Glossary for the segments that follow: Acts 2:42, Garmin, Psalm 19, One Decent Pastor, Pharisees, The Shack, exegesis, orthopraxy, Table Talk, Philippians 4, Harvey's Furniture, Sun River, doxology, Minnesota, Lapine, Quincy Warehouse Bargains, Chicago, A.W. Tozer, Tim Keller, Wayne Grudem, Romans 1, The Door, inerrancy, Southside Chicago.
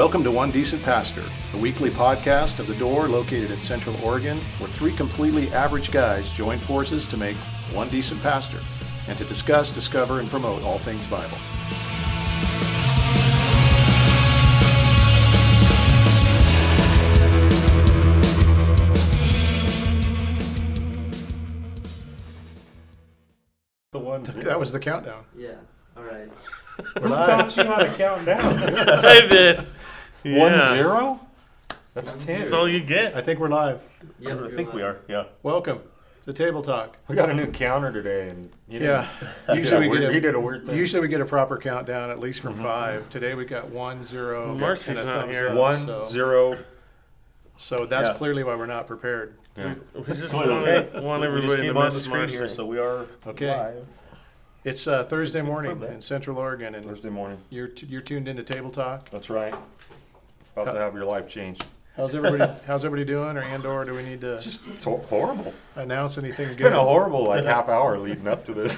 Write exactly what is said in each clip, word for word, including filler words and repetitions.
Welcome to One Decent Pastor, a weekly podcast of The Door located in Central Oregon, where three completely average guys join forces to make one decent pastor and to discuss, discover, and promote all things Bible. The one that was the countdown. Yeah. All right. Who taught you how to count down? I did. Yeah. One zero? That's ten. That's all you get. I think we're live. Yeah, I think live. We are. Yeah. Welcome to Table Talk. We got a new counter today, and you yeah, usually we get a, did a weird thing. Usually we get a proper countdown, at least from mm-hmm. five. Today we got one zero. Marcy's not here. Up, one so. zero. So that's yeah. clearly why we're not prepared. Yeah. We, we just want, okay. want everybody to miss Marcy here, so we are okay. Live. It's uh, Thursday morning in Central Oregon, and Thursday morning. You're t- you're tuned into Table Talk. That's right. About How, to have your life changed. How's everybody? How's everybody doing? Or and or do we need to just it's horrible announce anything? It's good? Been a horrible like half hour leading up to this.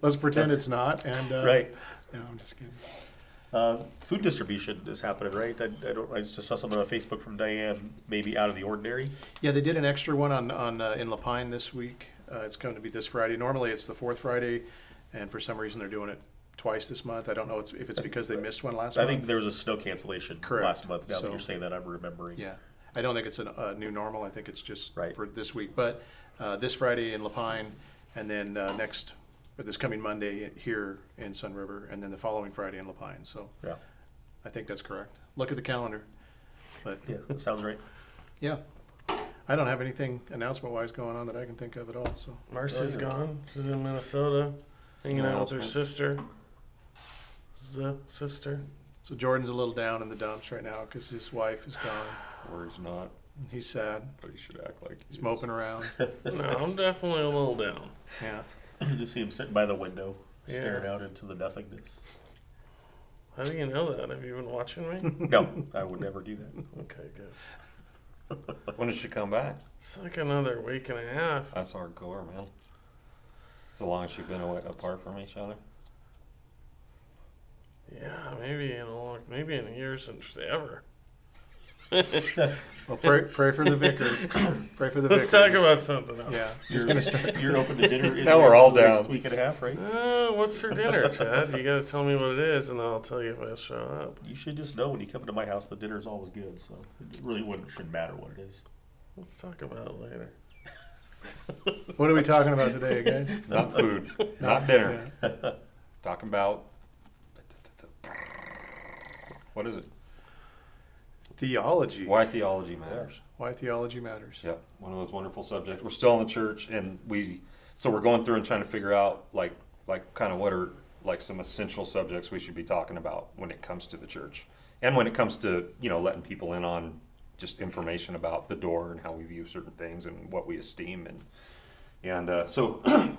Let's pretend it's not. And uh, right. You know, I'm just kidding. Uh, food distribution is happening, right? I, I don't. I just saw something on Facebook from Diane, maybe out of the ordinary. Yeah, they did an extra one on on uh, in Lapine this week. Uh, it's going to be this Friday. Normally, it's the fourth Friday, and for some reason, they're doing it twice this month. I don't know it's, if it's because they missed one last. I month. I think there was a snow cancellation Correct. last month. Now so, that you're saying that, I'm remembering. Yeah, I don't think it's a, a new normal. I think it's just right. for this week. But uh, this Friday in Lapine, and then uh, next. But this coming Monday here in Sun River, and then the following Friday in Lapine. So yeah. I think that's correct. Look at the calendar. But yeah, that sounds right. Yeah. I don't have anything announcement-wise going on that I can think of at all. So Marcy's gone. She's in Minnesota, hanging out with her sister. The sister. So Jordan's a little down in the dumps right now because his wife is gone. Or he's not. He's sad. But he should act like he's moping around. No, I'm definitely a little down. Yeah. You just see him sitting by the window, yeah. staring out into the nothingness. How do you know that? Have you been watching me? No, I would never do that. Okay, good. When did she come back? It's like another week and a half. That's hardcore, man. So long as she's been away, apart from each other. Yeah, maybe in a long, maybe in a year since ever. Well, pray, pray for the vicar. Pray for the vicar. Let's vicars. talk about something else. Yeah, you're going to start. You're open to dinner. Now we're all down. Week and a half, right? Uh, what's her dinner, Chad? You got to tell me what it is, and I'll tell you if I show up. You should just know when you come to my house, the dinner's always good. So it really wouldn't shouldn't matter what it is. Let's talk about it later. What are we talking about today, guys? Not food. Not, Not dinner. Yeah. Talking about what is it? Theology. Why theology matters. Why theology matters. Yeah, one of those wonderful subjects. We're still in the church, and we, so we're going through and trying to figure out, like, like kind of what are like some essential subjects we should be talking about when it comes to the church, and when it comes to you know letting people in on just information about the door and how we view certain things and what we esteem, and and uh, so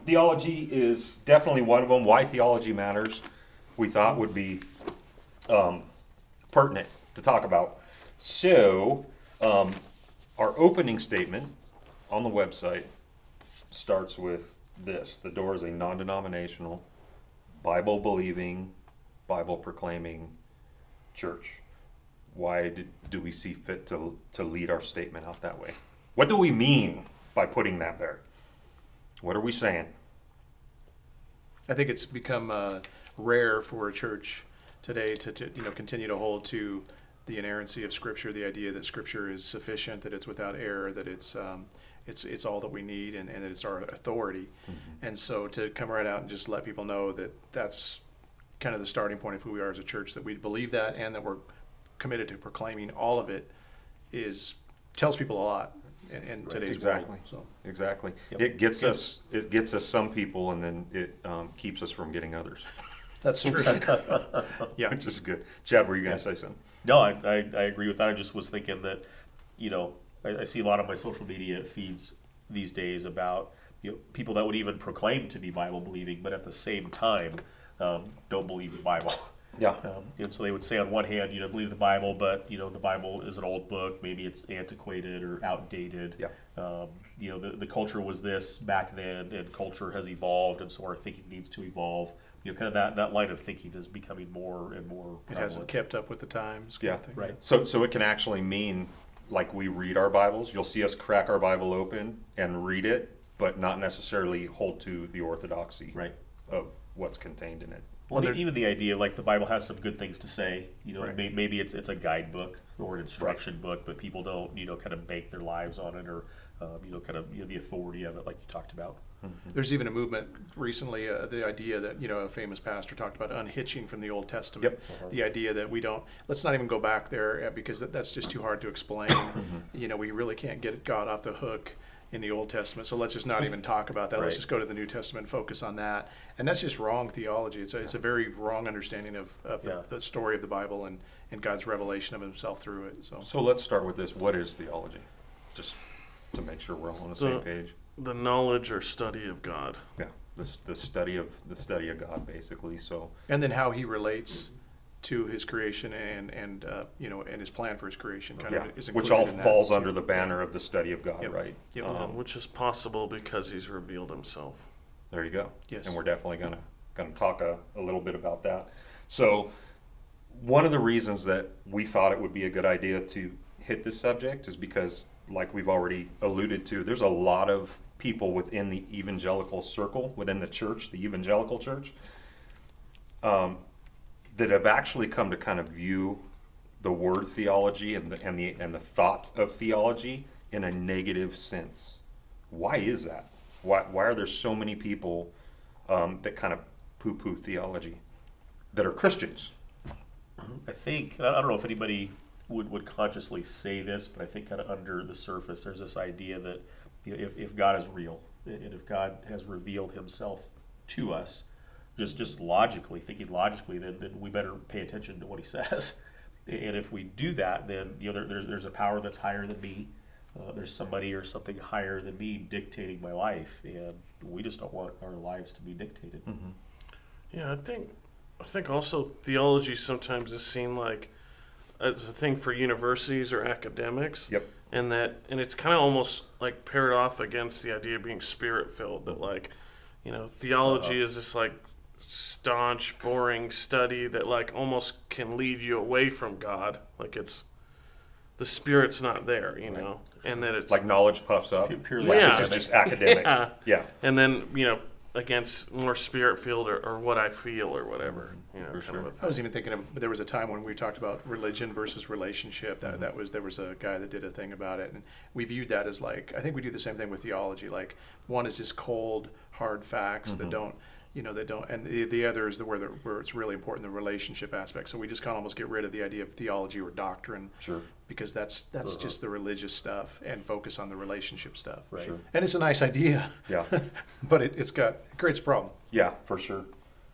theology is definitely one of them. Why theology matters, we thought would be um, pertinent to talk about. So, um, our opening statement on the website starts with this. The Door is a non-denominational, Bible-believing, Bible-proclaiming church. Why did, do we see fit to, to lead our statement out that way? What do we mean by putting that there? What are we saying? I think it's become uh, rare for a church today to, to you know continue to hold to the inerrancy of Scripture, the idea that Scripture is sufficient, that it's without error, that it's um, it's it's all that we need, and, and that it's our authority. Mm-hmm. And so to come right out and just let people know that that's kind of the starting point of who we are as a church, that we believe that and that we're committed to proclaiming all of it, is tells people a lot in, in right. today's exactly. world. So. Exactly. Yep. It gets yep. us. It gets us some people, and then it um, keeps us from getting others. That's true. Yeah, which is good. Chad, were you going to yeah. say something? No, I, I I agree with that. I just was thinking that, you know, I, I see a lot of my social media feeds these days about you know, people that would even proclaim to be Bible believing, but at the same time um, don't believe the Bible. Yeah. Um, and so they would say on one hand, you know, believe the Bible, but, you know, the Bible is an old book. Maybe it's antiquated or outdated. Yeah. Um, you know, the, the culture was this back then, and culture has evolved, and so our thinking needs to evolve. You know, kind of that, that line of thinking is becoming more and more prevalent. It hasn't kept up with the times. Yeah, right. So, so it can actually mean, like, we read our Bibles. You'll see us crack our Bible open and read it, but not necessarily hold to the orthodoxy right. of what's contained in it. Well, even the idea, like, the Bible has some good things to say. You know, right. may, maybe it's it's a guidebook or an instruction right. book, but people don't, you know, kind of bank their lives on it, or um, you know, kind of, you know, the authority of it, like you talked about. Mm-hmm. There's even a movement recently, uh, the idea that, you know, a famous pastor talked about unhitching from the Old Testament. Yep. Uh-huh. The idea that we don't, let's not even go back there, because that, that's just too hard to explain. You know, we really can't get God off the hook in the Old Testament, so let's just not even talk about that. Right. Let's just go to the New Testament and focus on that. And that's just wrong theology. It's a, it's a very wrong understanding of, of the, yeah. the story of the Bible and, and God's revelation of himself through it. So. so let's start with this. What is theology? Just to make sure we're all on the same page. The knowledge or study of God. Yeah, the, the study of the study of God, basically. So. And then how he relates to his creation and and uh, you know, and his plan for his creation, kind yeah. of is which all in falls under the banner of the study of God, yep. right? Yep. Um, um, which is possible because he's revealed himself. There you go. Yes, and we're definitely gonna gonna talk a, a little bit about that. So, one of the reasons that we thought it would be a good idea to hit this subject is because, like we've already alluded to, there's a lot of people within the evangelical circle, within the church, the evangelical church. Um, that have actually come to kind of view the word theology and the, and the and the thought of theology in a negative sense. Why is that? Why why are there so many people um, that kind of poo-poo theology that are Christians? I think, I don't know if anybody would, would consciously say this, but I think kind of under the surface there's this idea that, you know, if, if God is real and if God has revealed himself to us, Just, just logically, thinking logically, then, then we better pay attention to what he says. And if we do that, then, you know, there, there's there's a power that's higher than me. Uh, there's somebody or something higher than me dictating my life, and we just don't want our lives to be dictated. Mm-hmm. Yeah, I think, I think also theology sometimes is seen like as a thing for universities or academics. Yep. And that, and it's kind of almost like paired off against the idea of being spirit-filled. That, like, you know, theology uh, is this like staunch, boring study that, like, almost can lead you away from God. Like, it's the spirit's not there, you know, right. and that it's like knowledge puffs up. Pure, yeah. Like, this is just academic. Yeah. yeah, and then, you know, against more spirit filled or, or what I feel or whatever. You know, For sure. kind of I was even thinking of there was a time when we talked about religion versus relationship. That mm-hmm. that was there was a guy that did a thing about it, and we viewed that as like, I think we do the same thing with theology. Like, one is just cold, hard facts mm-hmm. that don't. You know, they don't, and the, the other is the where, the where it's really important, the relationship aspect. So we just kind of almost get rid of the idea of theology or doctrine, sure, because that's that's uh-huh. just the religious stuff, and focus on the relationship stuff, right? Sure. And it's a nice idea, yeah, but it, it's got it creates a problem. Yeah, for sure.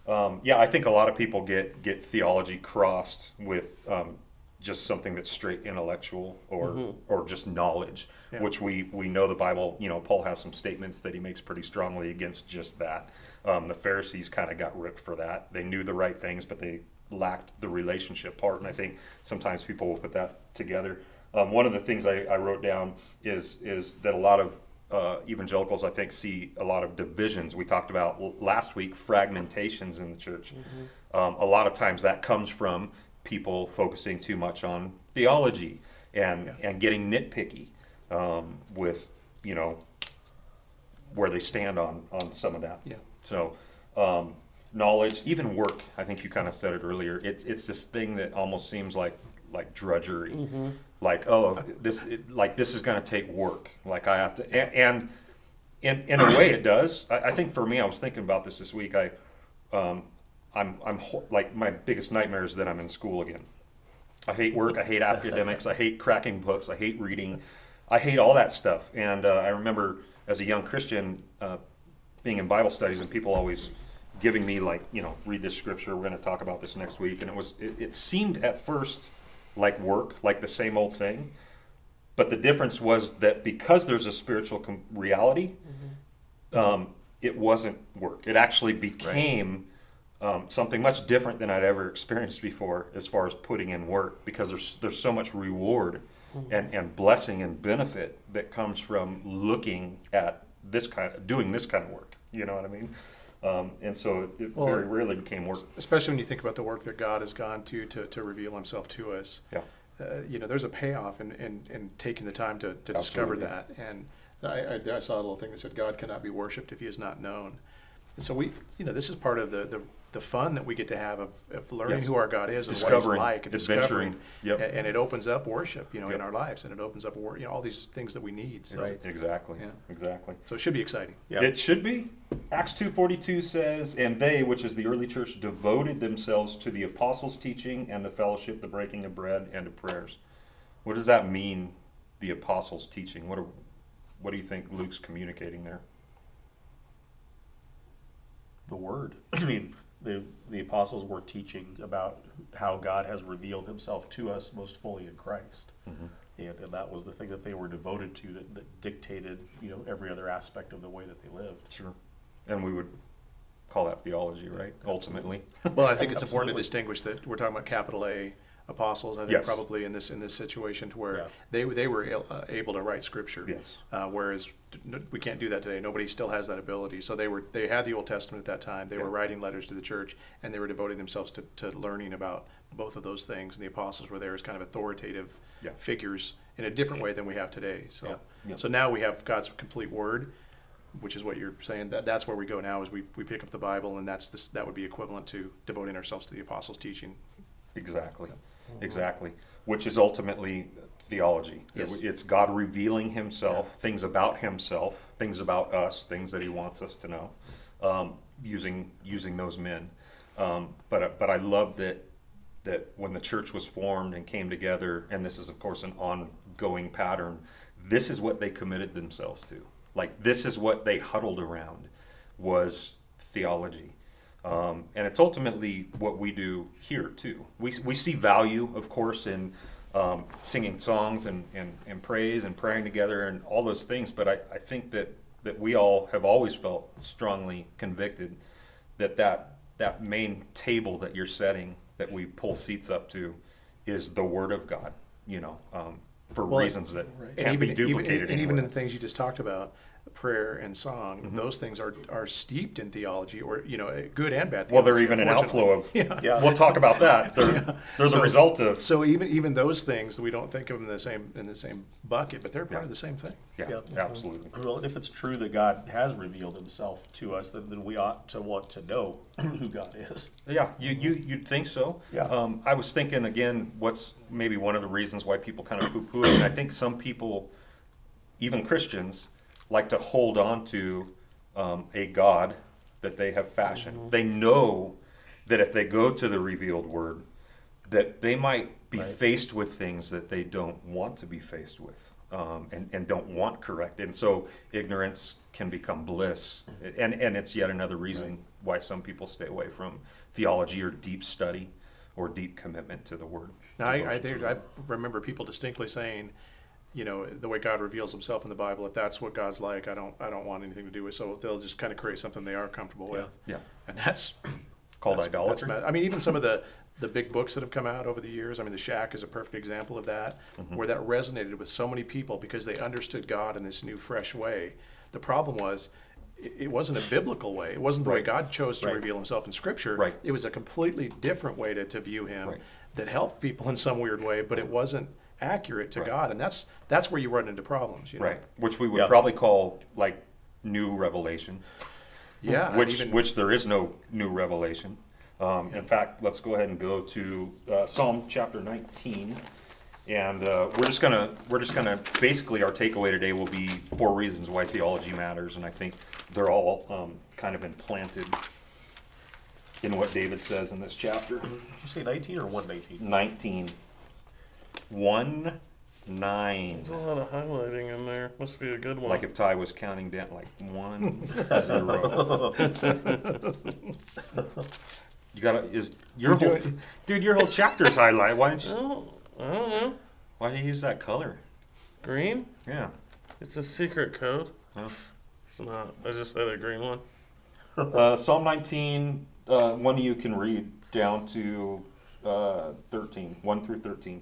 Um, yeah, I think a lot of people get get theology crossed with um, just something that's straight intellectual or mm-hmm. or just knowledge, yeah. which we we know the Bible. You know, Paul has some statements that he makes pretty strongly against just that. Um, the Pharisees kind of got ripped for that. They knew the right things, but they lacked the relationship part. And I think sometimes people will put that together. Um, one of the things I, I wrote down is is that a lot of uh, evangelicals, I think, see a lot of divisions. We talked about last week, fragmentations in the church. Mm-hmm. Um, a lot of times that comes from people focusing too much on theology and, yeah. and getting nitpicky um, with, you know, where they stand on, on some of that. Yeah. So um, knowledge, even work, I think you kind of said it earlier, it's it's this thing that almost seems like like drudgery. Mm-hmm. Like, oh, this it, like this is going to take work. Like, I have to, and, and in, in a way it does. I, I think for me, I was thinking about this this week. I, um, I'm, I'm ho- like, my biggest nightmare is that I'm in school again. I hate work, I hate academics, I hate cracking books, I hate reading, I hate all that stuff. And uh, I remember as a young Christian, uh, being in Bible studies and people always giving me, like, you know, read this scripture, we're going to talk about this next week. And it was, it, it seemed at first like work, like the same old thing. But the difference was that because there's a spiritual com- reality, mm-hmm. um, it wasn't work. It actually became um, something much different than I'd ever experienced before as far as putting in work, because there's, there's so much reward and, and blessing and benefit that comes from looking at this kind of, doing this kind of work. You know what I mean? Um, and so it, it well, very rarely became work. Especially when you think about the work that God has gone to to, to reveal himself to us. Yeah. Uh, you know, there's a payoff in, in, in taking the time to, to discover that. And I, I, I saw a little thing that said, God cannot be worshipped if he is not known. And so we, you know, this is part of the, the, the fun that we get to have of, of learning yes. who our God is and what he's like. And discovering. Yep. And, and it opens up worship, you know, yep. in our lives. And it opens up, you know, all these things that we need. So. Right. Exactly. Yeah. Exactly. So it should be exciting. Yep. It should be. Acts two forty-two says, and they, which is the early church, devoted themselves to the apostles' teaching and the fellowship, the breaking of bread, and to prayers. What does that mean, the apostles' teaching? What, are, what do you think Luke's communicating there? The word. I mean, the, the apostles were teaching about how God has revealed himself to us most fully in Christ. Mm-hmm. And, and that was the thing that they were devoted to that, that dictated, you know, every other aspect of the way that they lived. Sure. And we would call that theology, right? Absolutely. Ultimately. Well, I think it's important to distinguish that we're talking about capital A apostles. I think yes. probably in this in this situation to where yeah. they they were able to write scripture. Yes. Uh, whereas we can't do that today. Nobody still has that ability. So they were they had the Old Testament at that time. They yeah. were writing letters to the church, and they were devoting themselves to, to learning about both of those things. And the apostles were there as kind of authoritative yeah. figures in a different way than we have today. So yeah. Yeah. so now we have God's complete word, which is what you're saying, that that's where we go now is we, we pick up the Bible, and that's this, that would be equivalent to devoting ourselves to the apostles' teaching. Exactly, mm-hmm. exactly, which is ultimately theology. Yes. It, it's God revealing himself, yeah. things about himself, things about us, things that he wants us to know, um, using using those men. Um, but but I love that, that when the church was formed and came together, and this is, of course, an ongoing pattern, this is what they committed themselves to. Like, this is what they huddled around, was theology. Um, and it's ultimately what we do here, too. We, we see value, of course, in um, singing songs and, and, and praise and praying together and all those things. But I, I think that, that we all have always felt strongly convicted that, that that main table that you're setting, that we pull seats up to, is the Word of God, you know. Um, for well, reasons that right. can't even, be duplicated. Even, and even in the things you just talked about, prayer and song, mm-hmm. those things are are steeped in theology, or, you know, good and bad theology. Well, they're even an outflow of, yeah. Yeah. we'll talk about that. They're, yeah. they're so, the result of. So even even those things, we don't think of them in the same, in the same bucket, but they're part yeah. of the same thing. Yeah, yeah. yeah. absolutely. Well, if it's true that God has revealed himself to us, then, then we ought to want to know who God is. Yeah, you, you, you'd think so. Yeah. Um, I was thinking, again, what's maybe one of the reasons why people kind of poo-poo it. And I think some people, even Christians, like to hold on to um, a God that they have fashioned. Mm-hmm. They know that if they go to the revealed word, that they might be right. faced with things that they don't want to be faced with, um, and, and don't want correct. And so ignorance can become bliss. And, and it's yet another reason right. why some people stay away from theology or deep study or deep commitment to the word. Now, I, I, think, I remember people distinctly saying, you know, the way God reveals himself in the Bible, if that's what God's like, I don't I don't want anything to do with it. So they'll just kind of create something they are comfortable yeah. with. Yeah. And that's called that's, idolatry. That's, I mean, even some of the, the big books that have come out over the years, I mean, The Shack is a perfect example of that, mm-hmm. where that resonated with so many people because they understood God in this new, fresh way. The problem was, it wasn't a biblical way. It wasn't the right. way God chose to right. reveal himself in Scripture. Right. It was a completely different way to, to view him right. that helped people in some weird way, but it wasn't accurate to right. God, and that's that's where you run into problems, you know? Right? Which we would yeah. probably call like new revelation. Yeah, which even, which there is no new revelation. Um, yeah. In fact, let's go ahead and go to uh, Psalm chapter nineteen, and uh, we're just gonna we're just gonna basically our takeaway today will be four reasons why theology matters, and I think they're all um, kind of implanted in what David says in this chapter. Did you say nineteen or one nineteen? Nineteen. One, nine. There's a lot of highlighting in there. Must be a good one. Like if Ty was counting down, like one, zero. You gotta is your whole, dude. Your whole chapter is highlight. Why didn't you? Well, I don't know. Why do you use that color? Green. Yeah. It's a secret code. Huh? It's not. I just had a green one. uh, Psalm nineteen, Uh, one of you can read down to uh, thirteen, one through thirteen.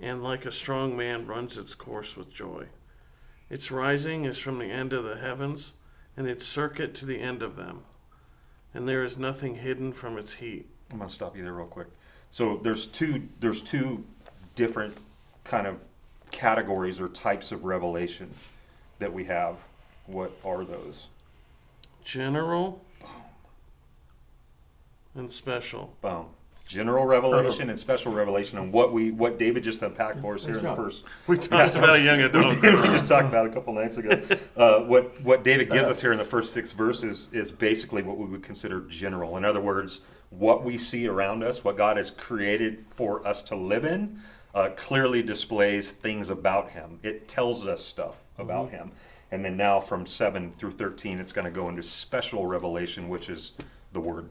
and like a strong man runs its course with joy. Its rising is from the end of the heavens, and its circuit to the end of them. And there is nothing hidden from its heat. I'm going to stop you there real quick. So there's two, there's two different kind of categories or types of revelation that we have. What are those? General and special. Boom. General revelation and special revelation, and what we what David just unpacked for us here in the first. We talked about a young adult. We, we just talked about it a couple nights ago. Uh, what what David gives us here in the first six verses is basically what we would consider general. In other words, what we see around us, what God has created for us to live in, uh, clearly displays things about Him. It tells us stuff about mm-hmm. Him. And then now from seven through thirteen, it's going to go into special revelation, which is the Word.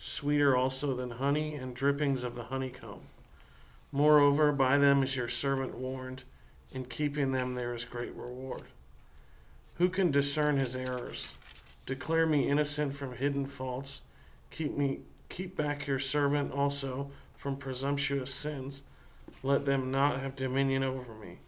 sweeter also than honey and drippings of the honeycomb. Moreover, by them is your servant warned, in keeping them there is great reward. Who can discern his errors? Declare me innocent from hidden faults. Keep me, keep back your servant also from presumptuous sins. Let them not have dominion over me.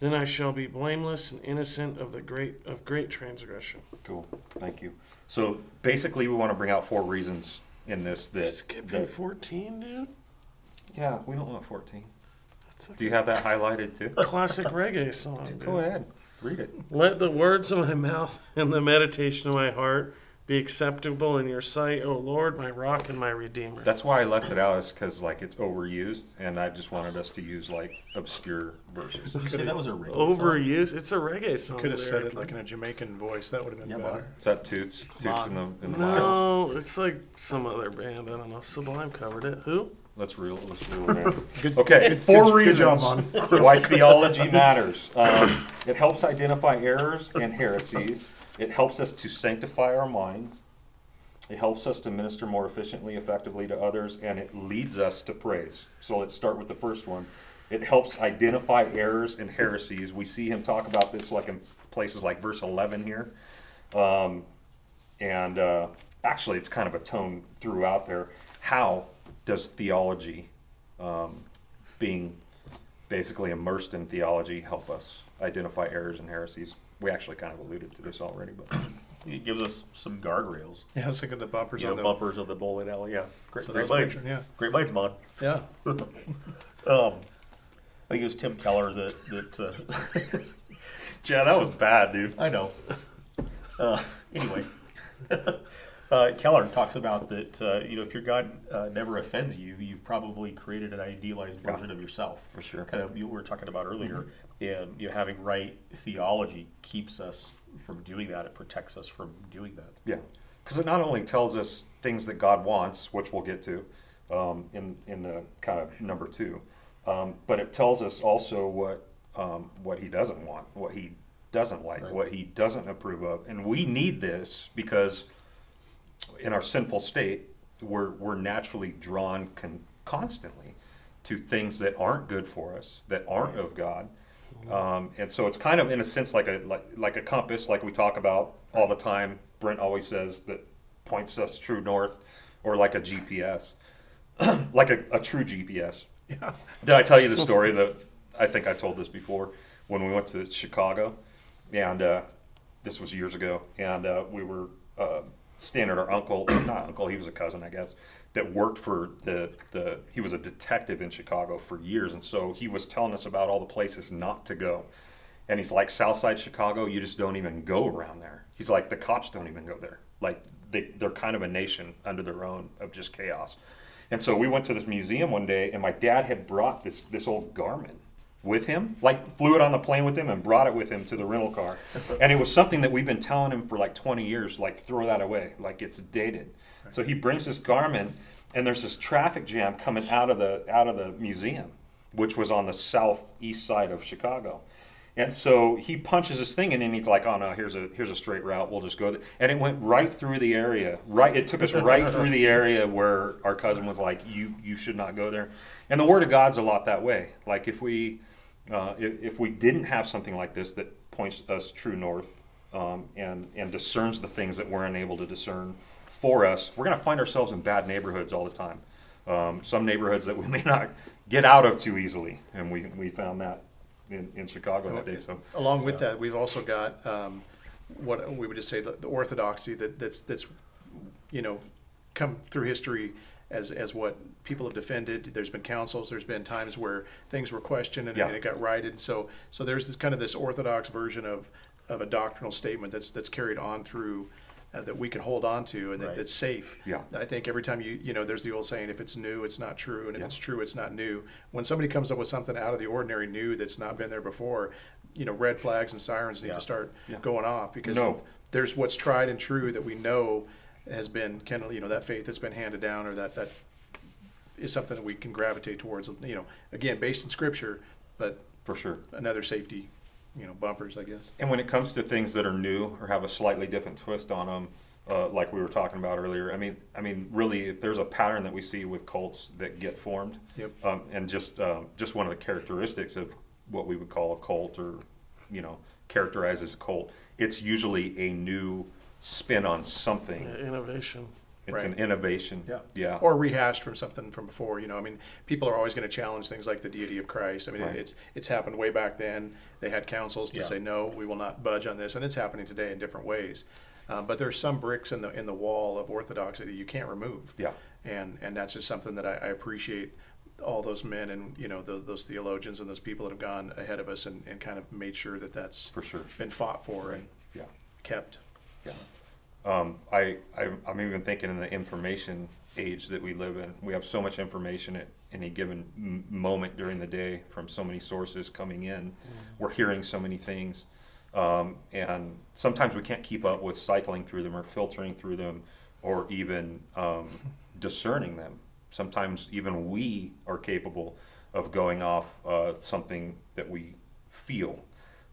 Then I shall be blameless and innocent of the great of great transgression. Cool. Thank you. So basically, we want to bring out four reasons in this that skipping fourteen, dude. Yeah, we don't want fourteen. That's okay. Do you have that highlighted too? Classic reggae song. Dude, dude. Go ahead, read it. Let the words of my mouth and the meditation of my heart be acceptable in your sight, O Lord, my rock and my redeemer. That's why I left it out, is because like it's overused, and I just wanted us to use like obscure verses. Did you say that was a reggae overused song? It's a reggae song. You could have lyric. said it like in a Jamaican voice. That would have been yeah, better. Is that Toots? Toots Mom. in the in the No, miles? It's like some other band. I don't know. Sublime covered it. Who? Let's reel. Let's reel it. Okay, good, four good, reasons good why theology matters. Um, it helps identify errors and heresies. It helps us to sanctify our mind. It helps us to minister more efficiently, effectively to others, and it leads us to praise. So let's start with the first one. It helps identify errors and heresies. We see him talk about this like in places like verse eleven here. Um, and uh, actually, it's kind of a tone throughout there. How does theology, um, being basically immersed in theology, help us identify errors and heresies? We actually kind of alluded to this already, but it gives us some guardrails. Yeah, I was thinking the bumpers, you know, on the bumpers of the bowling alley. Yeah, great, so great lights. Yeah, great lights, Mod. Yeah. um, I think it was Tim Keller that that. Uh, yeah, that was bad, dude. I know. Uh, anyway, uh, Keller talks about that. Uh, you know, if your God uh, never offends you, you've probably created an idealized version yeah. of yourself. For sure. Kind of what we were talking about earlier. Mm-hmm. And you know, having right theology keeps us from doing that. It protects us from doing that. Yeah, because it not only tells us things that God wants, which we'll get to um, in in the kind of number two, um, but it tells us also what um, what He doesn't want, what He doesn't like, right. what He doesn't approve of. And we need this because in our sinful state, we're we're naturally drawn con constantly to things that aren't good for us, that aren't right. of God. Um, and so it's kind of, in a sense, like a like, like a compass, like we talk about all the time. Brent always says that points us true north, or like a G P S, like a, a true G P S. Yeah. Did I tell you the story that I think I told this before when we went to Chicago, and uh, this was years ago, and uh, we were uh, standard, our uncle, not uncle, he was a cousin, I guess, that worked for the, the, he was a detective in Chicago for years. And so he was telling us about all the places not to go. And he's like, Southside Chicago, you just don't even go around there. He's like, the cops don't even go there. Like, they, they're kind of a nation under their own of just chaos. And so we went to this museum one day, and my dad had brought this, this old Garmin with him, like flew it on the plane with him and brought it with him to the rental car. And it was something that we've been telling him for like twenty years, like throw that away, like it's dated. Right. So he brings this Garmin, and there's this traffic jam coming out of the, out of the museum, which was on the southeast side of Chicago. And so he punches this thing in, and he's like, "Oh no, here's a here's a straight route. We'll just go there." And it went right through the area. Right, it took us right through the area where our cousin was like, "You you should not go there." And the Word of God's a lot that way. Like if we uh, if, if we didn't have something like this that points us true north um, and and discerns the things that we're unable to discern for us, we're going to find ourselves in bad neighborhoods all the time. Um, some neighborhoods that we may not get out of too easily, and we we found that. In, in Chicago that day. So along with that, we've also got um, what we would just say the, the orthodoxy that that's that's you know come through history as as what people have defended. There's been councils. There's been times where things were questioned and, yeah. and it got righted. So so there's this kind of this orthodox version of of a doctrinal statement that's that's carried on through. Uh, that we can hold on to and that, right. that's safe. Yeah. I think every time you, you know, there's the old saying, if it's new, it's not true, and if yeah. it's true, it's not new. When somebody comes up with something out of the ordinary new that's not been there before, you know, red flags and sirens need yeah. to start yeah. going off because no. there's what's tried and true that we know has been, kind of, you know, that faith that's been handed down or that, that is something that we can gravitate towards, you know, again, based in Scripture, but for sure, another safety you know, bumpers, I guess. And when it comes to things that are new or have a slightly different twist on them, uh, like we were talking about earlier, I mean, I mean, really, if there's a pattern that we see with cults that get formed, yep. um, and just um, just one of the characteristics of what we would call a cult or, you know, characterized as a cult, it's usually a new spin on something. Yeah, innovation. It's right. an innovation, yeah. yeah, or rehashed from something from before. You know, I mean, people are always going to challenge things like the deity of Christ. I mean, right. it's it's happened way back then. They had councils to yeah. say no, we will not budge on this, and it's happening today in different ways. Um, but there's some bricks in the in the wall of orthodoxy that you can't remove. Yeah, and and that's just something that I, I appreciate all those men and you know those, those theologians and those people that have gone ahead of us and, and kind of made sure that that's for sure been fought for right. and yeah kept. Yeah. Um, I, I, I'm even thinking in the information age that we live in, we have so much information at any given m moment during the day from so many sources coming in. Mm-hmm. We're hearing so many things. Um, and sometimes we can't keep up with cycling through them or filtering through them or even um, discerning them. Sometimes even we are capable of going off uh, something that we feel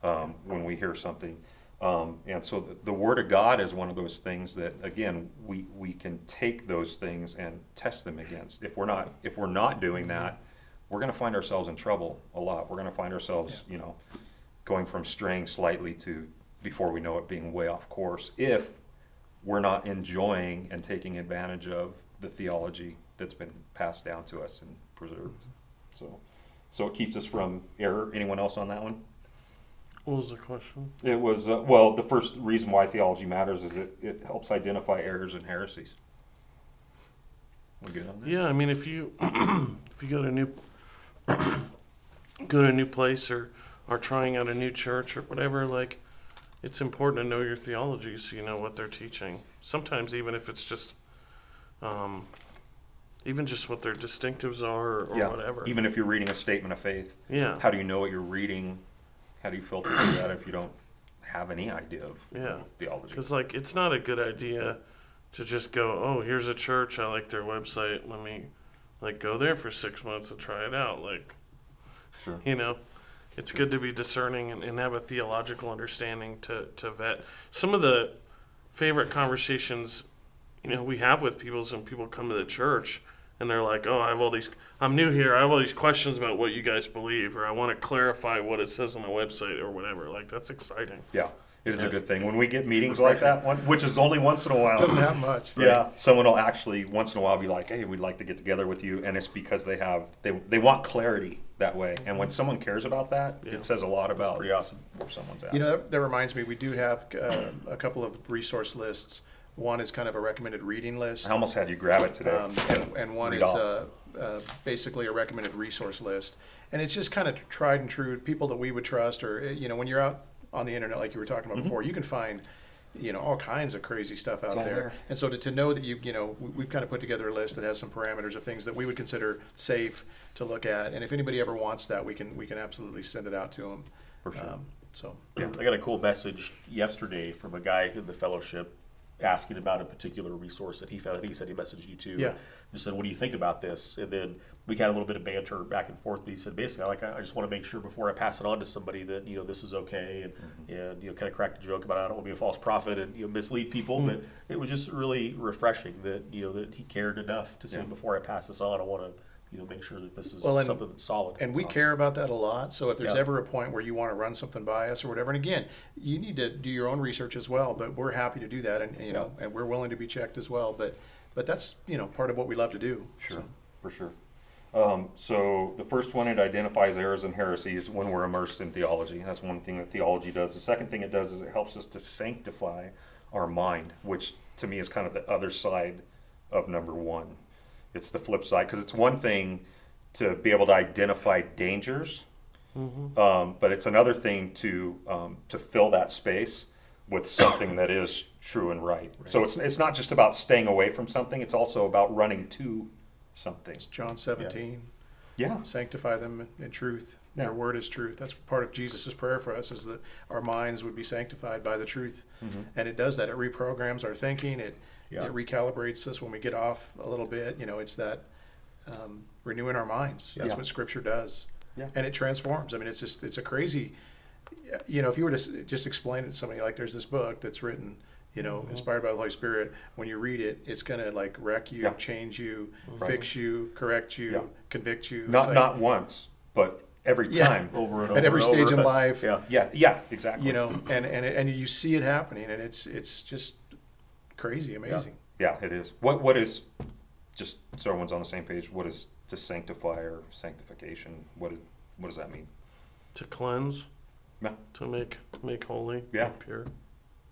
um, when we hear something. Um, and so the, the Word of God is one of those things that, again, we, we can take those things and test them against. If we're not if we're not doing that, we're going to find ourselves in trouble a lot. We're going to find ourselves, yeah. you know, going from straying slightly to, before we know it, being way off course if we're not enjoying and taking advantage of the theology that's been passed down to us and preserved. So, so it keeps us from error. Anyone else on that one? What was the question? It was, uh, well, the first reason why theology matters is it, it helps identify errors and heresies. We good on that? Yeah, I mean, if you if you go to a new go to a new place or are trying out a new church or whatever, like, it's important to know your theology so you know what they're teaching. Sometimes even if it's just, um, even just what their distinctives are or, or yeah. whatever. Even if you're reading a statement of faith, yeah, how do you know what you're reading? How do you filter through that if you don't have any idea of yeah. theology? Because, like, it's not a good idea to just go, oh, here's a church, I like their website, let me, like, go there for six months and try it out. Like, sure. you know, it's sure. good to be discerning and, and have a theological understanding to, to vet. Some of the favorite conversations, you know, we have with people is when people come to the church and they're like, oh, I have all these, I'm new here, I have all these questions about what you guys believe, or I want to clarify what it says on the website or whatever. Like, that's exciting. Yeah, it is yes. a good thing. When we get meetings like that, one, which is only once in a while. Doesn't happen much. Right? Yeah, someone will actually once in a while be like, hey, we'd like to get together with you. And it's because they have, they, they want clarity that way. And when someone cares about that, yeah. it says a lot about pretty awesome. where someone's at. You know, that, that reminds me, we do have uh, a couple of resource lists One is kind of a recommended reading list. I almost had you grab it today. Um, and, and one is uh, uh, basically a recommended resource list. And it's just kind of tried and true, people that we would trust, or, you know, when you're out on the internet, like you were talking about mm-hmm. before, you can find, you know, all kinds of crazy stuff out there. there. And so to, to know that you, you know, we, we've kind of put together a list that has some parameters of things that we would consider safe to look at. And if anybody ever wants that, we can, we can absolutely send it out to them. For sure. Um, so yeah. I got a cool message yesterday from a guy in the fellowship asking about a particular resource that he found. I think he said he messaged you too. Yeah. Just said, what do you think about this? And then we had a little bit of banter back and forth. But he said, basically, like, I just want to make sure before I pass it on to somebody that, you know, this is okay. And, mm-hmm. and you know, kind of cracked a joke about, I don't want to be a false prophet and, you know, mislead people. Mm-hmm. But it was just really refreshing that, you know, that he cared enough to say, yeah. before I pass this on, I want to, you know, make sure that this is well, and, something that's solid. And we awesome. care about that a lot. So if there's yeah. ever a point where you want to run something by us or whatever, and again, you need to do your own research as well, but we're happy to do that. And, you yeah. know, and we're willing to be checked as well. But, but that's, you know, part of what we love to do. Sure, so. for sure. Um, so the first one, it identifies errors and heresies when we're immersed in theology. That's one thing that theology does. The second thing it does is it helps us to sanctify our mind, which to me is kind of the other side of number one. It's the flip side, because it's one thing to be able to identify dangers, mm-hmm. um, but it's another thing to um, to fill that space with something that is true and right. right. So it's it's not just about staying away from something; it's also about running to something. It's John seventeen. Yeah. yeah. Sanctify them in truth. Yeah. Your word is truth. That's part of Jesus' prayer for us, is that our minds would be sanctified by the truth, mm-hmm. and it does that. It reprograms our thinking. It. Yeah. It recalibrates us when we get off a little bit. You know, it's that um, renewing our minds. That's yeah. what Scripture does. Yeah. And it transforms. I mean, it's just, it's a crazy, you know, if you were to just explain it to somebody, like there's this book that's written, you know, mm-hmm. inspired by the Holy Spirit. When you read it, it's going to like wreck you, yeah. change you, right. fix you, correct you, yeah. convict you. Not, like, not once, but every time, yeah. over and over. At every and stage over. in life. Yeah. yeah, yeah, exactly. You know, and, and, and you see it happening, and it's it's just, crazy, amazing. Yeah. yeah, it is. What What is, just so everyone's on the same page, what is to sanctify or sanctification? What is, What does that mean? To cleanse, yeah. to make make holy, yeah. pure.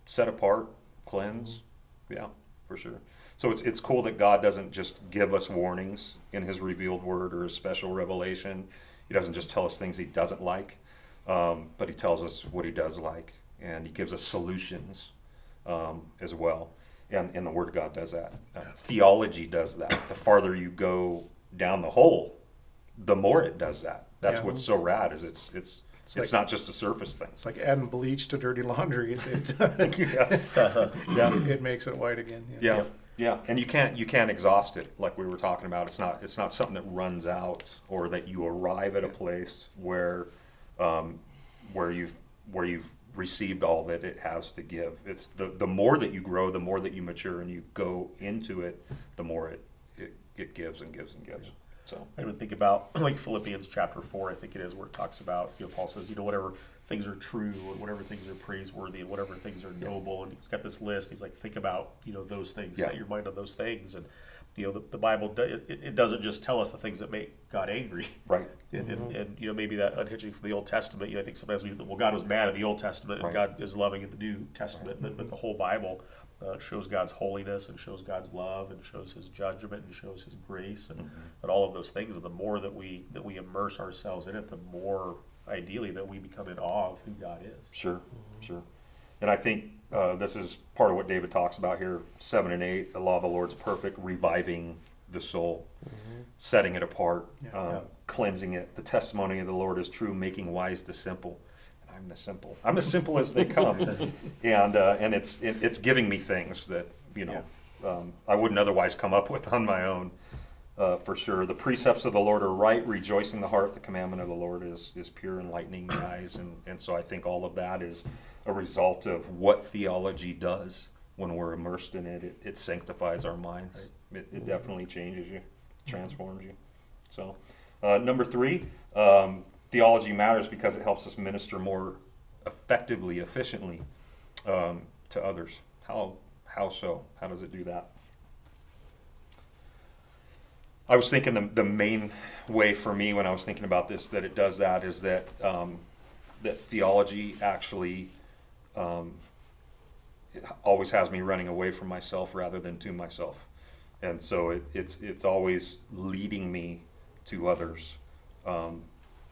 Set apart, cleanse, mm-hmm. yeah, for sure. So it's it's cool that God doesn't just give us warnings in his revealed word or his special revelation. He doesn't just tell us things he doesn't like, um, but he tells us what he does like, and he gives us solutions um, as well. And, and the Word of God does that. Uh, theology does that. The farther you go down the hole, the more it does that. That's yeah. what's so rad, is it's it's it's, it's like, not just a surface thing. It's like adding bleach to dirty laundry. It, it, yeah. Uh, yeah. it makes it white again. Yeah. yeah, yeah. And you can't you can't exhaust it, like we were talking about. It's not it's not something that runs out, or that you arrive at a place where um, where you've where you've received all that it has to give. It's the the more that you grow, the more that you mature and you go into it, the more it it, it gives and gives and gives. Yeah. So I would think about like Philippians chapter four, I think it is, where it talks about, you know, Paul says, you know, whatever things are true and whatever things are praiseworthy and whatever things are noble, yeah. and he's got this list. He's like, think about, you know, those things, yeah. set your mind on those things. And you know, the, the Bible, it, it doesn't just tell us the things that make God angry. Right. And, mm-hmm. and, and you know, maybe that unhinging from the Old Testament, you know, I think sometimes we, well, God was mad in the Old Testament, and right. God is loving in the New Testament. Right. But, but the whole Bible uh, shows God's holiness and shows God's love and shows his judgment and shows his grace and, mm-hmm. and all of those things. And the more that we, that we immerse ourselves in it, the more, ideally, that we become in awe of who God is. Sure, mm-hmm. sure. And I think uh, this is part of what David talks about here, seven and eight. The law of the Lord's perfect, reviving the soul, mm-hmm. setting it apart, yeah, um, yeah. cleansing it. The testimony of the Lord is true, making wise the simple. And I'm the simple. I'm as simple as they come, and uh, and it's it, it's giving me things that, you know, yeah. um, I wouldn't otherwise come up with on my own, uh, for sure. The precepts of the Lord are right, rejoicing the heart. The commandment of the Lord is is pure, enlightening the eyes. And and so I think all of that is a result of what theology does. When we're immersed in it, it, it sanctifies our minds. Right. It, it definitely changes you, transforms you. So uh, number three, um, theology matters because it helps us minister more effectively, efficiently um, to others. How, how so? How does it do that? I was thinking the, the main way for me when I was thinking about this that it does that is that, um, that theology actually Um, always has me running away from myself rather than to myself. And so it, it's it's always leading me to others, um,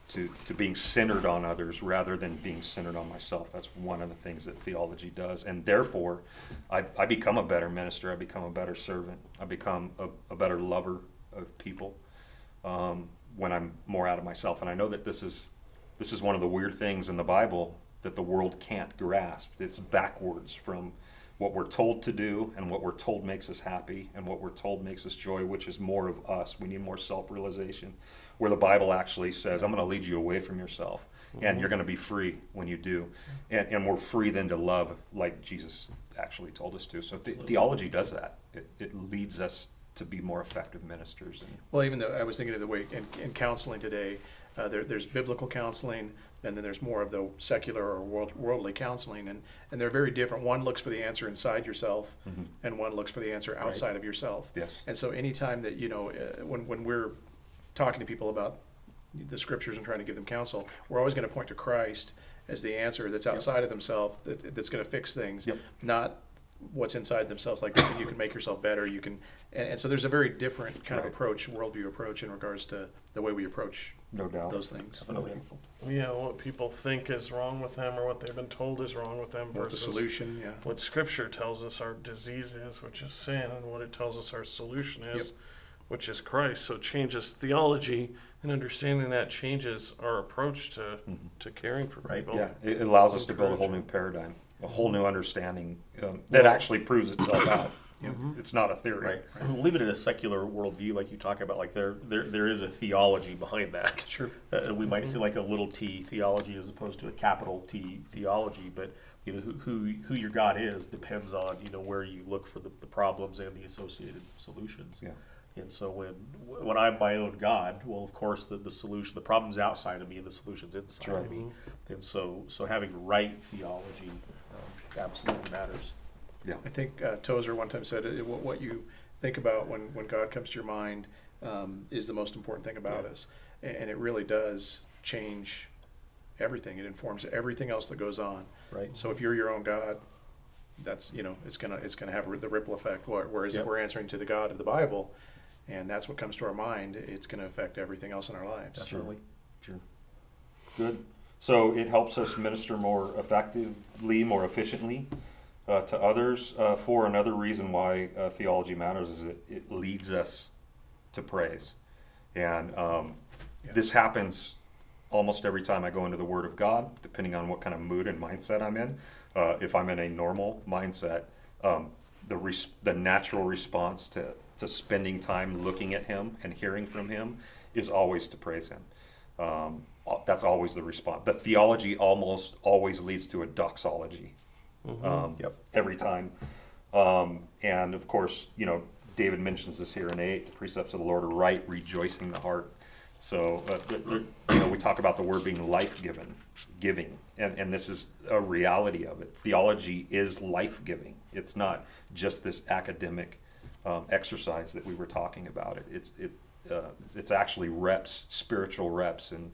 to, to being centered on others rather than being centered on myself. That's one of the things that theology does. And therefore, I, I become a better minister. I become a better servant. I become a, a better lover of people um, when I'm more out of myself. And I know that this is, this is one of the weird things in the Bible that the world can't grasp. It's backwards from what we're told to do and what we're told makes us happy and what we're told makes us joy, which is more of us. We need more self-realization, where the Bible actually says, I'm going to lead you away from yourself, mm-hmm. and you're going to be free when you do. And, and we're free then to love like Jesus actually told us to. So the, theology does that. It, it leads us to be more effective ministers. And, well, even though I was thinking of the way in, in counseling today, Uh, there, there's biblical counseling, and then there's more of the secular or world, worldly counseling, and, and they're very different. One looks for the answer inside yourself, mm-hmm. and one looks for the answer outside right. of yourself. Yes. And so anytime that, you know, uh, when, when we're talking to people about the scriptures and trying to give them counsel, we're always going to point to Christ as the answer that's outside yep. of themselves, that, that's going to fix things, yep. not what's inside themselves, like you can make yourself better, you can, and, and so there's a very different kind right. of approach, worldview approach in regards to the way we approach no doubt. those things. Definitely. Yeah, what people think is wrong with them or what they've been told is wrong with them versus the solution, yeah. what Scripture tells us our disease is, which is sin, and what it tells us our solution is, yep. which is Christ. So it changes theology, and understanding that changes our approach to, mm-hmm. to caring for right. people. Yeah, it allows us to build a whole new paradigm. A whole new understanding um, that actually proves itself out. Yeah. Mm-hmm. It's not a theory. Right. Right. We'll leave it at a secular worldview, like you talk about. Like there, there, there is a theology behind that. Sure. Uh, we might see like a little T theology as opposed to a capital T theology, but you know who who, who your God is depends on you know where you look for the, the problems and the associated solutions. Yeah. And so when when I'm my own God, well, of course, the, the solution, the problem's outside of me, and the solution's inside right. of me. And so, so having right theology. Absolutely matters. Yeah, I think uh, Tozer one time said, "What you think about when when God comes to your mind um, is the most important thing about yeah. us," and it really does change everything. It informs everything else that goes on. Right. So if you're your own God, that's you know it's gonna it's gonna have the ripple effect. Whereas yep. if we're answering to the God of the Bible, and that's what comes to our mind, it's gonna affect everything else in our lives. Definitely. Sure. Good. So it helps us minister more effectively, more efficiently uh, to others. Uh, for another reason why uh, theology matters is it, it leads us to praise. And um, yeah. this happens almost every time I go into the Word of God, depending on what kind of mood and mindset I'm in. Uh, if I'm in a normal mindset, um, the, res the natural response to, to spending time looking at Him and hearing from Him is always to praise Him. Um, That's always the response. The theology almost always leads to a doxology mm-hmm. um, yep. every time. Um, and, of course, you know, David mentions this here in eight, the precepts of the Lord are right, rejoicing the heart. So, uh, you know, we talk about the word being life-giving, giving, and, and this is a reality of it. Theology is life-giving. It's not just this academic um, exercise that we were talking about. It, it's, it, uh, it's actually reps, spiritual reps, and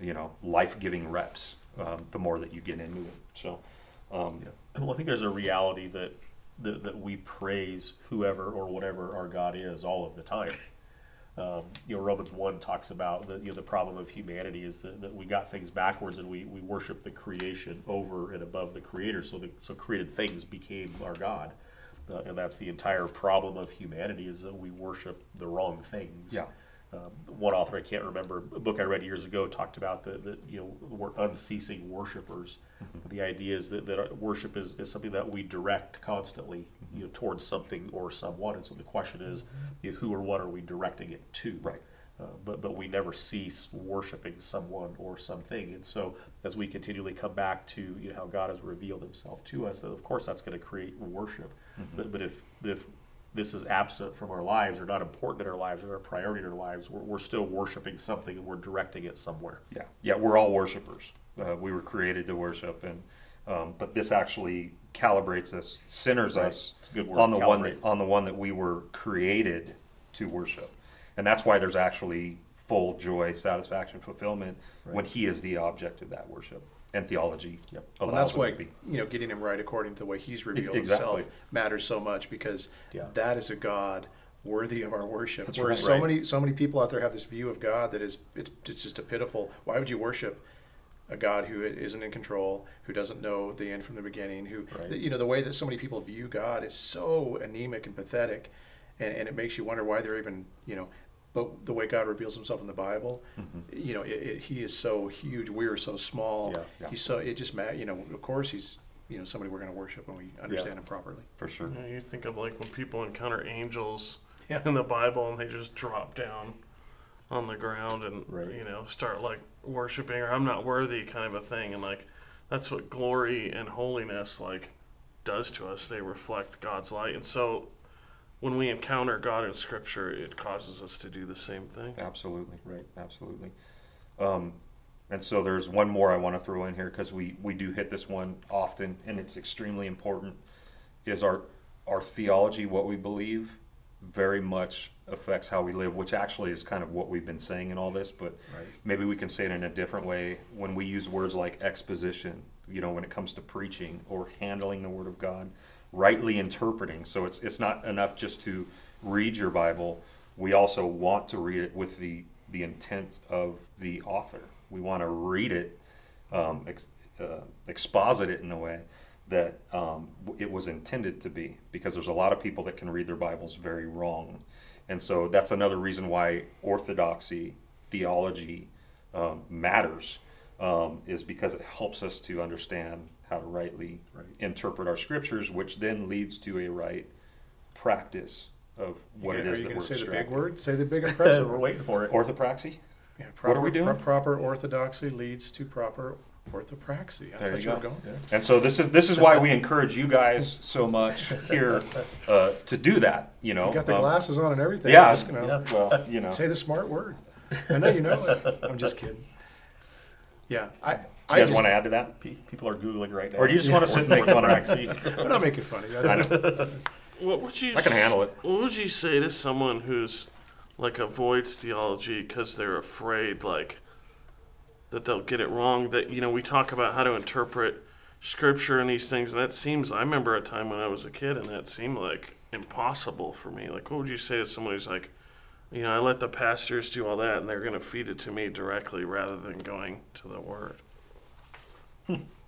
you know, life-giving reps, um, the more that you get into it. So, um, yeah. Well, I think there's a reality that, that that we praise whoever or whatever our God is all of the time. Um, you know, Romans one talks about the, you know, the problem of humanity is that, that we got things backwards and we, we worship the creation over and above the Creator, so the, so created things became our God. Uh, and that's the entire problem of humanity is that we worship the wrong things. Yeah. Um, one author I can't remember, a book I read years ago, talked about the, the you know the word unceasing worshipers. Mm-hmm. The idea is that, that worship is, is something that we direct constantly, mm-hmm. you know, towards something or someone. And so the question is, you know, who or what are we directing it to? Right. Uh, but but we never cease worshiping someone or something. And so as we continually come back to you know, how God has revealed Himself to us, that of course that's going to create worship. Mm-hmm. But but if if this is absent from our lives or not important in our lives or not a priority in our lives, we're, we're still worshiping something and we're directing it somewhere. Yeah, yeah, we're all worshipers. Uh, we were created to worship, and um, but this actually calibrates us, centers right. us it's a good word, on, the one that, on the one that we were created to worship. And that's why there's actually full joy, satisfaction, fulfillment right. when he is the object of that worship. And theology yep. allows well, that's why it to be. You know, getting him right according to the way he's revealed exactly. himself matters so much, because yeah. that is a God worthy of our worship. That's Whereas right. so many so many people out there have this view of God that is it's it's just a pitiful. Why would you worship a God who isn't in control, who doesn't know the end from the beginning, who right. the, you know, the way that so many people view God is so anemic and pathetic, and, and it makes you wonder why they're even, you know, but the way God reveals himself in the Bible, mm-hmm. you know, it, it, he is so huge, we are so small. Yeah, yeah. He's so, it just, you know, of course he's, you know, somebody we're going to worship when we understand yeah. him properly. For sure. You know, you think of like when people encounter angels yeah. in the Bible and they just drop down on the ground and, right. you know, start like worshiping, or I'm not worthy kind of a thing. And like, that's what glory and holiness like does to us. They reflect God's light. And so when we encounter God in Scripture, it causes us to do the same thing. Absolutely, right, absolutely. Um, and so there's one more I want to throw in here, because we, we do hit this one often, and it's extremely important, is our, our theology, what we believe, very much affects how we live, which actually is kind of what we've been saying in all this, but right. maybe we can say it in a different way. When we use words like exposition, you know, when it comes to preaching or handling the Word of God, rightly interpreting. So it's it's not enough just to read your Bible. We also want to read it with the the intent of the author. We want to read it, um, ex, uh, exposit it in a way that um, it was intended to be, because there's a lot of people that can read their Bibles very wrong. And so that's another reason why orthodoxy, theology um, matters, um, is because it helps us to understand how to rightly right. interpret our scriptures, which then leads to a right practice of what gonna, it is that we're say extracting. The big word? Say the big impressive. We're waiting for it. Orthopraxy? Yeah, proper, what are we doing? Pro proper orthodoxy leads to proper orthopraxy. I there thought you, you go. were going. Yeah. And so this is this is why we encourage you guys so much here uh, to do that. You know, you got the um, glasses on and everything. Yeah, just gonna, yeah. Well, you know, say the smart word. I know you know it. I'm just kidding. Yeah, I. Do you guys want to add to that? People are Googling right now. Or do you just yeah. want to sit and make fun of it? I'm not making fun of it. I know. What would you I can handle it. What would you say to someone who's, like, avoids theology because they're afraid, like, that they'll get it wrong? That, you know, we talk about how to interpret Scripture and these things, and that seems, I remember a time when I was a kid, and that seemed, like, impossible for me. Like, what would you say to someone who's like, you know, I let the pastors do all that, and they're going to feed it to me directly rather than going to the Word?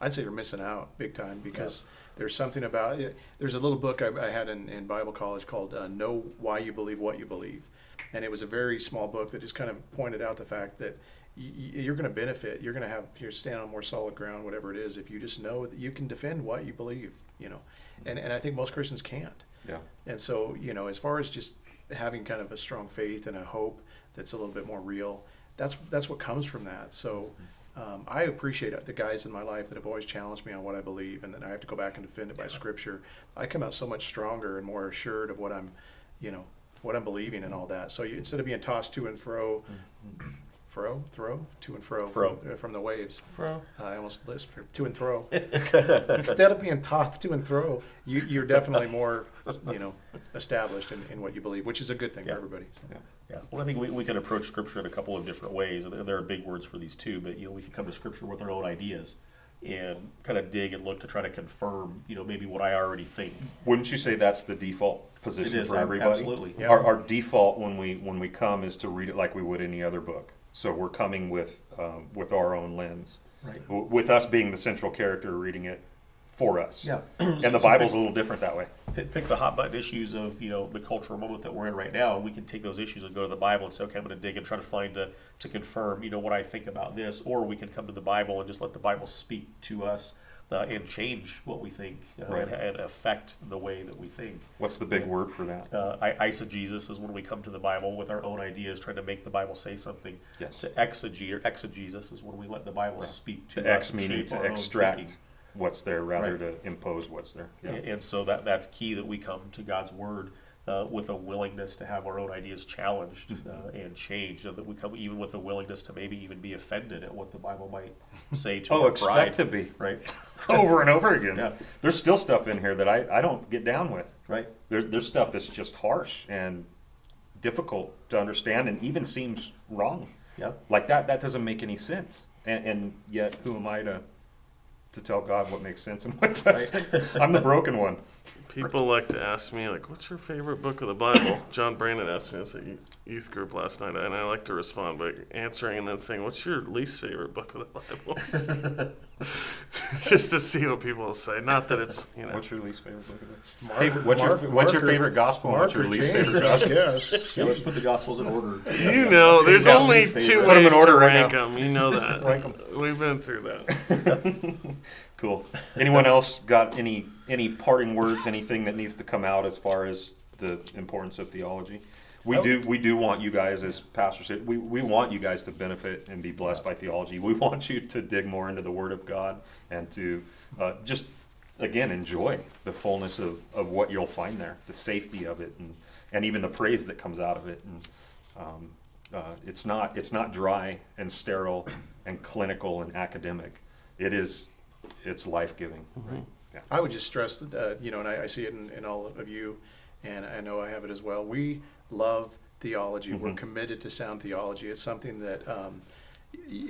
I'd say you're missing out big time, because yeah. there's something about it. There's a little book I, I had in, in Bible college called uh, Know Why You Believe What You Believe. And it was a very small book that just kind of pointed out the fact that y you're going to benefit. You're going to have, you're stand on more solid ground, whatever it is, if you just know that you can defend what you believe, you know. And, and I think most Christians can't. Yeah. And so, you know, as far as just having kind of a strong faith and a hope that's a little bit more real, that's, that's what comes from that. So... Um, I appreciate the guys in my life that have always challenged me on what I believe, and then I have to go back and defend it by Scripture. I come out so much stronger and more assured of what I'm, you know, what I'm believing and all that. So you, instead of being tossed to and fro, fro, throw, to and fro, fro. From, uh, from the waves. Fro. Uh, I almost lisped to and throw. Instead of being tossed to and throw, you, you're definitely more, you know, established in, in what you believe, which is a good thing yeah. for everybody. So. Yeah. Yeah. Well, I think we, we can approach Scripture in a couple of different ways. There are big words for these too, but you know, we can come to Scripture with our own ideas and kind of dig and look to try to confirm, you know, maybe what I already think. Wouldn't you say that's the default position it is, for everybody? Absolutely. Yeah. Our, our default when we when we come is to read it like we would any other book. So we're coming with um, with our own lens, right? W with us being the central character reading it for us. Yeah. And so, the Bible's so a little different that way. Pick the hot button issues of, you know, the cultural moment that we're in right now, and we can take those issues and go to the Bible and say, okay, I'm going to dig and try to find a, to confirm, you know, what I think about this. Or we can come to the Bible and just let the Bible speak to us uh, and change what we think uh, right. and, and affect the way that we think. What's the big and, word for that? Uh, eisegesis is when we come to the Bible with our own ideas, trying to make the Bible say something. Yes. To exegete or exegesis is when we let the Bible right. speak to the us. The ex meaning to extract what's there rather right. to impose what's there. Yeah. And, and so that, that's key, that we come to God's Word uh, with a willingness to have our own ideas challenged uh, and changed, and that we come even with a willingness to maybe even be offended at what the Bible might say to oh, our bride. Oh, expect to be. Right. Over and over again. Yeah. There's still stuff in here that I, I don't get down with. Right. There, there's stuff that's just harsh and difficult to understand and even seems wrong. Yep. Like that, that doesn't make any sense. And, and yet, who am I to to tell God what makes sense and what doesn't? Right. I'm the broken one. People like to ask me, like, what's your favorite book of the Bible? John Brandon asked me this at youth group last night, and I like to respond by answering and then saying, what's your least favorite book of the Bible? Just to see what people will say. Not that it's, you know. What's your least favorite book of the Bible? Hey, what's, Mark, your, what's Mark, your favorite gospel? Mark, what's your least James, favorite gospel? Yes. Yeah, let's put the gospels in order. You know, there's yeah, only two ways put them in order to right rank now. Them. You know that. Rank them. We've been through that. Cool. Anyone else got any any parting words, anything that needs to come out as far as the importance of theology? We do we do want you guys, as pastors, we, we want you guys to benefit and be blessed by theology. We want you to dig more into the Word of God and to uh, just, again, enjoy the fullness of, of what you'll find there, the safety of it, and, and even the praise that comes out of it. And um, uh, it's not it's not dry and sterile and clinical and academic. It is... It's life-giving. Mm-hmm. Right? Yeah. I would just stress that, uh, you know, and I, I see it in, in all of you, and I know I have it as well. We love theology. Mm-hmm. We're committed to sound theology. It's something that um,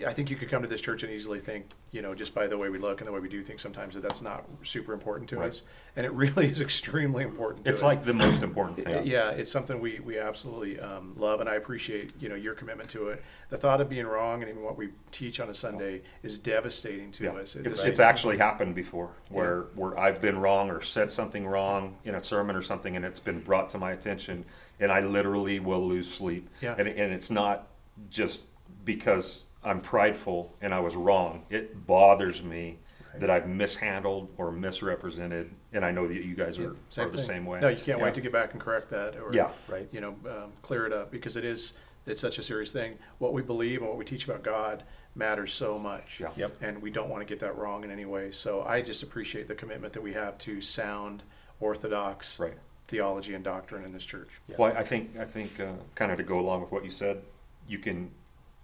I think you could come to this church and easily think, you know, just by the way we look and the way we do things sometimes, that that's not super important to right. us. And it really is extremely important to it's us. It's like the most important thing. It, yeah, it's something we, we absolutely um, love, and I appreciate, you know, your commitment to it. The thought of being wrong and even what we teach on a Sunday is devastating to yeah. us. It's, it's, it's actually happened before where, yeah. where I've been wrong or said something wrong in a sermon or something, and it's been brought to my attention, and I literally will lose sleep. Yeah. And, and it's not just because... I'm prideful and I was wrong. It bothers me right. that I've mishandled or misrepresented, and I know that you guys yeah, are, same are the same way. No, you can't yeah. wait to get back and correct that or yeah. right. you know, um, clear it up, because it is it's such a serious thing. What we believe and what we teach about God matters so much, yeah. yep. and we don't want to get that wrong in any way. So I just appreciate the commitment that we have to sound orthodox right. theology and doctrine in this church. Yeah. Well, I think, I think uh, kind of to go along with what you said, you can...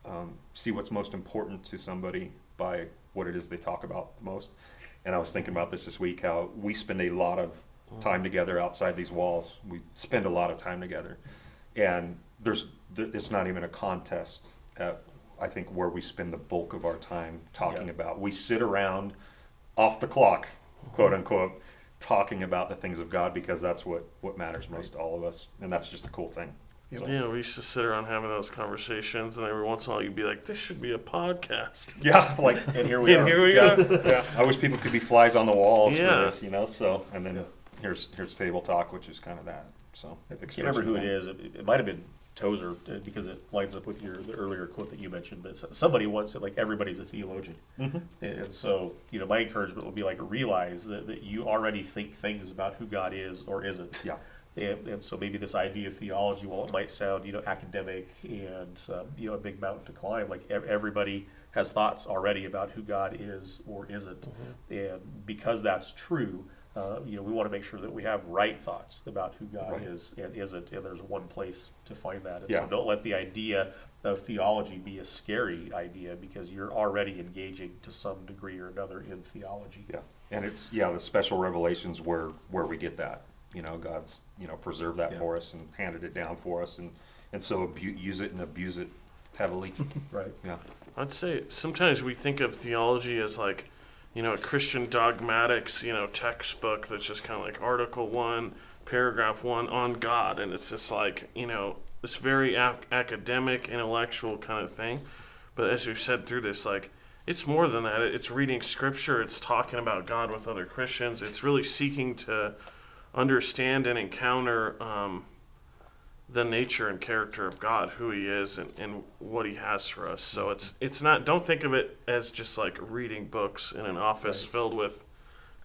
Um, see what's most important to somebody by what it is they talk about the most. And I was thinking about this this week, how we spend a lot of time together outside these walls. We spend a lot of time together. And there's th- it's not even a contest, at, I think, where we spend the bulk of our time talking yeah. about. We sit around off the clock, quote unquote, talking about the things of God, because that's what, what matters most right. to all of us. And that's just a cool thing. Yep. Yeah, we used to sit around having those conversations, and every once in a while you'd be like, this should be a podcast. Yeah, like, and here we and are. And here we yeah. are. Yeah. I wish people could be flies on the walls yeah. for this, you know, so, and then yeah. here's here's Table Talk, which is kind of that, so. I can't remember who it is. It, it might have been Tozer, because it lines up with your the earlier quote that you mentioned, but somebody once said, like, everybody's a theologian. Mm-hmm. And so, you know, my encouragement would be, like, realize that, that you already think things about who God is or isn't. Yeah. And, and so maybe this idea of theology, while it might sound, you know, academic and, um, you know, a big mountain to climb, like ev- everybody has thoughts already about who God is or isn't. Mm-hmm. And because that's true, uh, you know, we want to make sure that we have right thoughts about who God right. is and isn't. And there's one place to find that. And yeah. so don't let the idea of theology be a scary idea, because you're already engaging to some degree or another in theology. Yeah. And it's, yeah, the special revelations where, where we get that. You know, God's, you know, preserved that yeah. for us and handed it down for us, and, and so abu- use it and abuse it heavily. Right. Yeah. I'd say sometimes we think of theology as like, you know, a Christian dogmatics, you know, textbook that's just kind of like article one, paragraph one on God, and it's just like, you know, this very a- academic, intellectual kind of thing. But as we've said through this, like, it's more than that. It's reading scripture. It's talking about God with other Christians. It's really seeking to understand and encounter um, the nature and character of God, who he is, and, and what he has for us. So it's it's not, don't think of it as just like reading books in an office right. filled with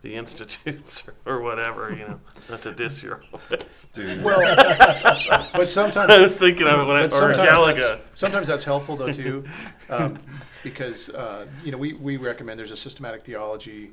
the institutes or whatever, you know, not to diss your office. Dude. Well, but sometimes... I was thinking of it when I... Or Galaga. That's, sometimes that's helpful, though, too, um, because, uh, you know, we, we recommend there's a systematic theology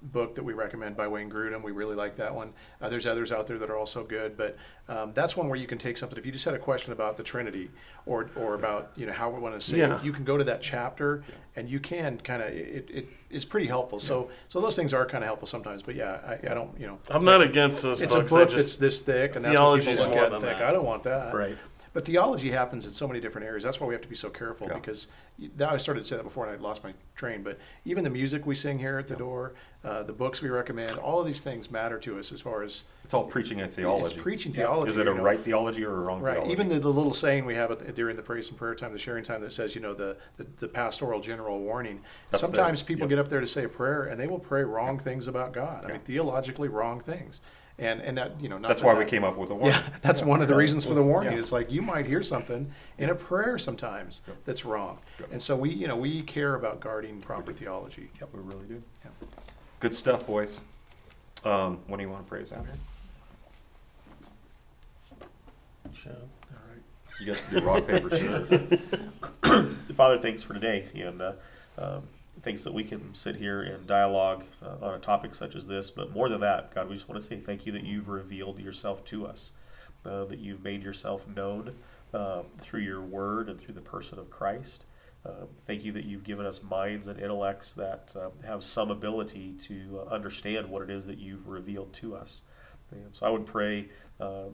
book that we recommend by Wayne Grudem. We really like that one. Uh, there's others out there that are also good, but um, that's one where you can take something. If you just had a question about the Trinity or or about, you know, how we want to say yeah. it, you can go to that chapter yeah. and you can kind of, it, it is pretty helpful. So yeah. so those things are kind of helpful sometimes, but yeah, I, I don't, you know. I'm not against those it's books. It's a book just, that's this thick, and that's what people look at and think, I don't want that. Right. But theology happens in so many different areas. That's why we have to be so careful, yeah. because that, I started to say that before and I lost my train, but even the music we sing here at the yeah. door, uh, the books we recommend, all of these things matter to us as far as... It's all preaching a theology. It's preaching yeah. theology. Is it a you know? right theology or a wrong right. theology? Even the, the little saying we have at the, during the praise and prayer time, the sharing time that says, you know, the, the, the pastoral general warning. That's Sometimes the, people yeah. get up there to say a prayer and they will pray wrong yeah. things about God. Yeah. I mean, theologically wrong things. And, and that, you know, not that's that why that, we came up with a warning. Yeah, that's yeah. one of the reasons for the warning. Yeah. It's like you might hear something in a prayer sometimes yep. that's wrong. Yep. And so we, you know, we care about guarding proper theology. Yep, we really do. Yep. Good stuff, boys. Um, when do you want to praise out here? Sure. All right. You guys can do rock, paper, scissors. Father, thanks for today. And uh, um, things that we can sit here and dialogue uh, on a topic such as this. But more than that, God, we just want to say thank you that you've revealed yourself to us, uh, that you've made yourself known uh, through your word and through the person of Christ. Uh, thank you that you've given us minds and intellects that uh, have some ability to uh, understand what it is that you've revealed to us. And so I would pray uh,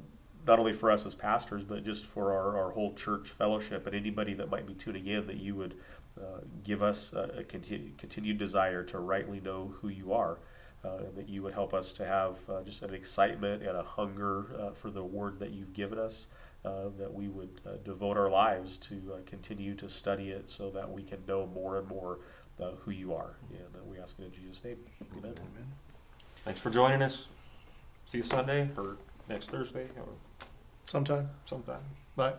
not only for us as pastors, but just for our, our whole church fellowship and anybody that might be tuning in, that you would Uh, give us uh, a continu continued desire to rightly know who you are, uh, and that you would help us to have uh, just an excitement and a hunger uh, for the word that you've given us, uh, that we would uh, devote our lives to uh, continue to study it so that we can know more and more uh, who you are. And uh, we ask it in Jesus' name. Amen. Amen. Thanks for joining us. See you Sunday or next Thursday or sometime. Sometime. Bye.